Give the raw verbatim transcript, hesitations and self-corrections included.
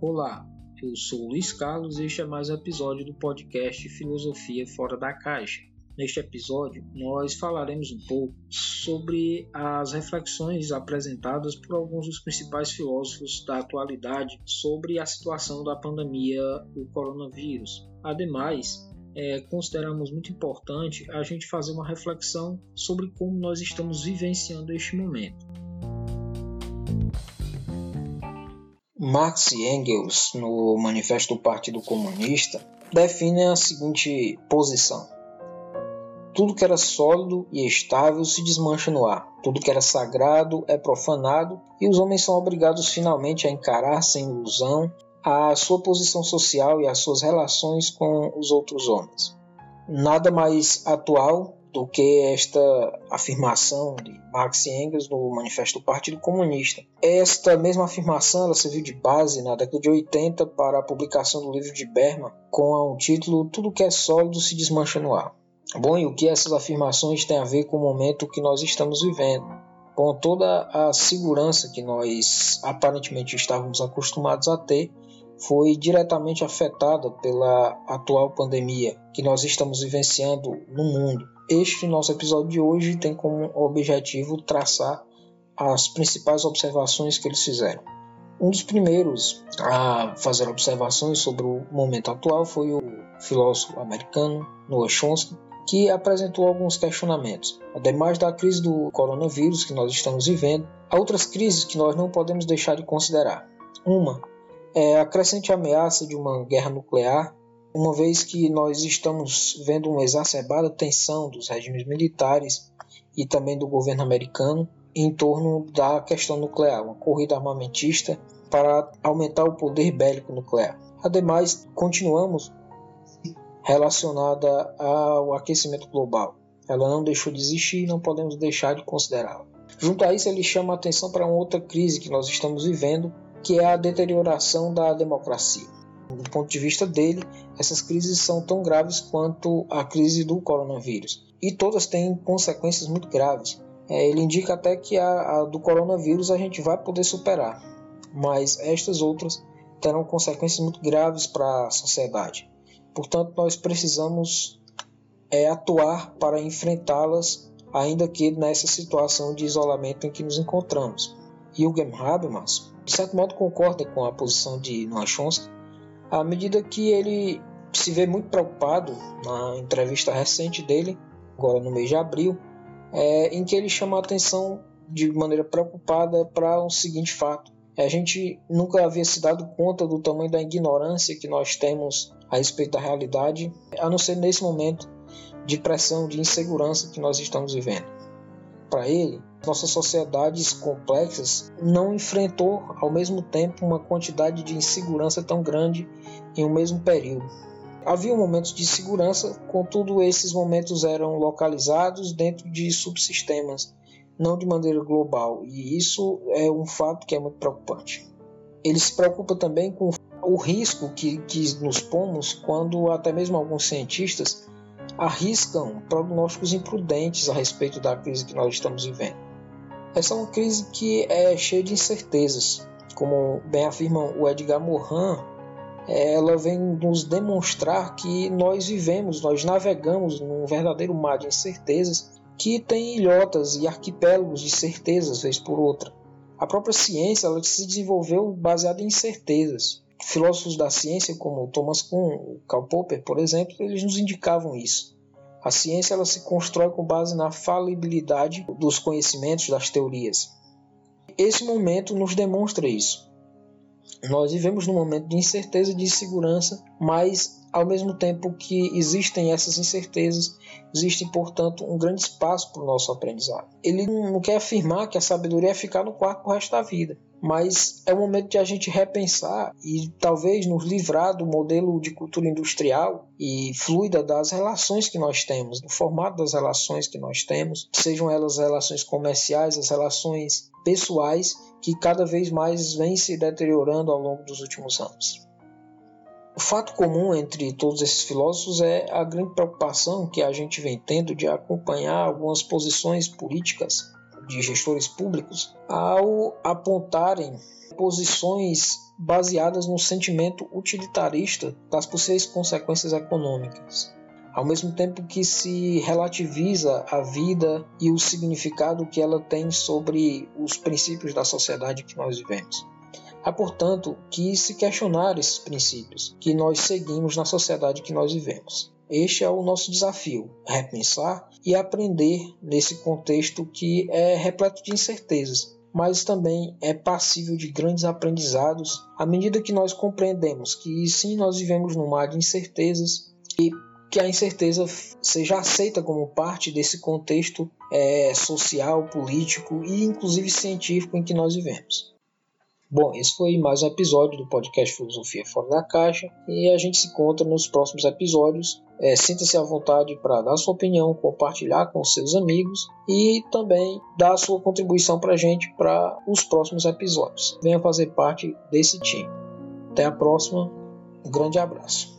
Olá, eu sou o Luiz Carlos e este é mais um episódio do podcast Filosofia Fora da Caixa. Neste episódio, nós falaremos um pouco sobre as reflexões apresentadas por alguns dos principais filósofos da atualidade sobre a situação da pandemia do coronavírus. Ademais, é, consideramos muito importante a gente fazer uma reflexão sobre como nós estamos vivenciando este momento. Marx e Engels, no Manifesto do Partido Comunista, definem a seguinte posição: tudo que era sólido e estável se desmancha no ar. Tudo que era sagrado é profanado e os homens são obrigados finalmente a encarar sem ilusão a sua posição social e as suas relações com os outros homens. Nada mais atual do que esta afirmação de Marx e Engels no Manifesto do Partido Comunista. Esta mesma afirmação ela serviu de base na década de oitenta para a publicação do livro de Berman com o título Tudo que é sólido se desmancha no ar. Bom, e o que essas afirmações têm a ver com o momento que nós estamos vivendo? Com toda a segurança que nós aparentemente estávamos acostumados a ter, foi diretamente afetada pela atual pandemia que nós estamos vivenciando no mundo. Este nosso episódio de hoje tem como objetivo traçar as principais observações que eles fizeram. Um dos primeiros a fazer observações sobre o momento atual foi o filósofo americano Noam Chomsky, que apresentou alguns questionamentos. Ademais da crise do coronavírus que nós estamos vivendo, há outras crises que nós não podemos deixar de considerar. Uma é a crescente ameaça de uma guerra nuclear, uma vez que nós estamos vendo uma exacerbada tensão dos regimes militares e também do governo americano em torno da questão nuclear, uma corrida armamentista para aumentar o poder bélico nuclear. Ademais, continuamos relacionada ao aquecimento global. Ela não deixou de existir e não podemos deixar de considerá-la. Junto a isso, ele chama a atenção para uma outra crise que nós estamos vivendo, que é a deterioração da democracia. Do ponto de vista dele, essas crises são tão graves quanto a crise do coronavírus. E todas têm consequências muito graves. Ele indica até que a, a do coronavírus a gente vai poder superar, mas estas outras terão consequências muito graves para a sociedade. Portanto, nós precisamos é, atuar para enfrentá-las, ainda que nessa situação de isolamento em que nos encontramos. Jürgen Habermas, de certo modo, concorda com a posição de Noam Chomsky, à medida que ele se vê muito preocupado na entrevista recente dele, agora no mês de abril, é, em que ele chama a atenção de maneira preocupada para o seguinte fato. A gente nunca havia se dado conta do tamanho da ignorância que nós temos a respeito da realidade, a não ser nesse momento de pressão, de insegurança que nós estamos vivendo. Para ele, nossas sociedades complexas não enfrentou ao mesmo tempo uma quantidade de insegurança tão grande em um mesmo período. Havia momentos de segurança, contudo esses momentos eram localizados dentro de subsistemas, não de maneira global, e isso é um fato que é muito preocupante. Ele se preocupa também com o risco que, que nos pomos quando até mesmo alguns cientistas arriscam prognósticos imprudentes a respeito da crise que nós estamos vivendo. Essa é uma crise que é cheia de incertezas. Como bem afirma o Edgar Morin, ela vem nos demonstrar que nós vivemos, nós navegamos num verdadeiro mar de incertezas que tem ilhotas e arquipélagos de certezas, vez por outra. A própria ciência ela se desenvolveu baseada em certezas. Filósofos da ciência, como Thomas Kuhn, o Karl Popper, por exemplo, eles nos indicavam isso. A ciência ela se constrói com base na falibilidade dos conhecimentos, das teorias. Esse momento nos demonstra isso. Nós vivemos num momento de incerteza e de insegurança, mas ao mesmo tempo que existem essas incertezas, existe, portanto, um grande espaço para o nosso aprendizado. Ele não quer afirmar que a sabedoria é ficar no quarto para o resto da vida, mas é o momento de a gente repensar e talvez nos livrar do modelo de cultura industrial e fluida das relações que nós temos, do formato das relações que nós temos, sejam elas relações comerciais, as relações pessoais, que cada vez mais vêm se deteriorando ao longo dos últimos anos. O fato comum entre todos esses filósofos é a grande preocupação que a gente vem tendo de acompanhar algumas posições políticas de gestores públicos ao apontarem posições baseadas no sentimento utilitarista das possíveis consequências econômicas, ao mesmo tempo que se relativiza a vida e o significado que ela tem sobre os princípios da sociedade que nós vivemos. Há, portanto, que se questionar esses princípios que nós seguimos na sociedade que nós vivemos. Este é o nosso desafio, repensar e aprender nesse contexto que é repleto de incertezas, mas também é passível de grandes aprendizados à medida que nós compreendemos que sim, nós vivemos num mar de incertezas e que a incerteza seja aceita como parte desse contexto é, social, político e inclusive científico em que nós vivemos. Bom, esse foi mais um episódio do podcast Filosofia Fora da Caixa e a gente se encontra nos próximos episódios. É, sinta-se à vontade para dar sua opinião, compartilhar com seus amigos e também dar sua contribuição para a gente para os próximos episódios. Venha fazer parte desse time. Até a próxima, um grande abraço.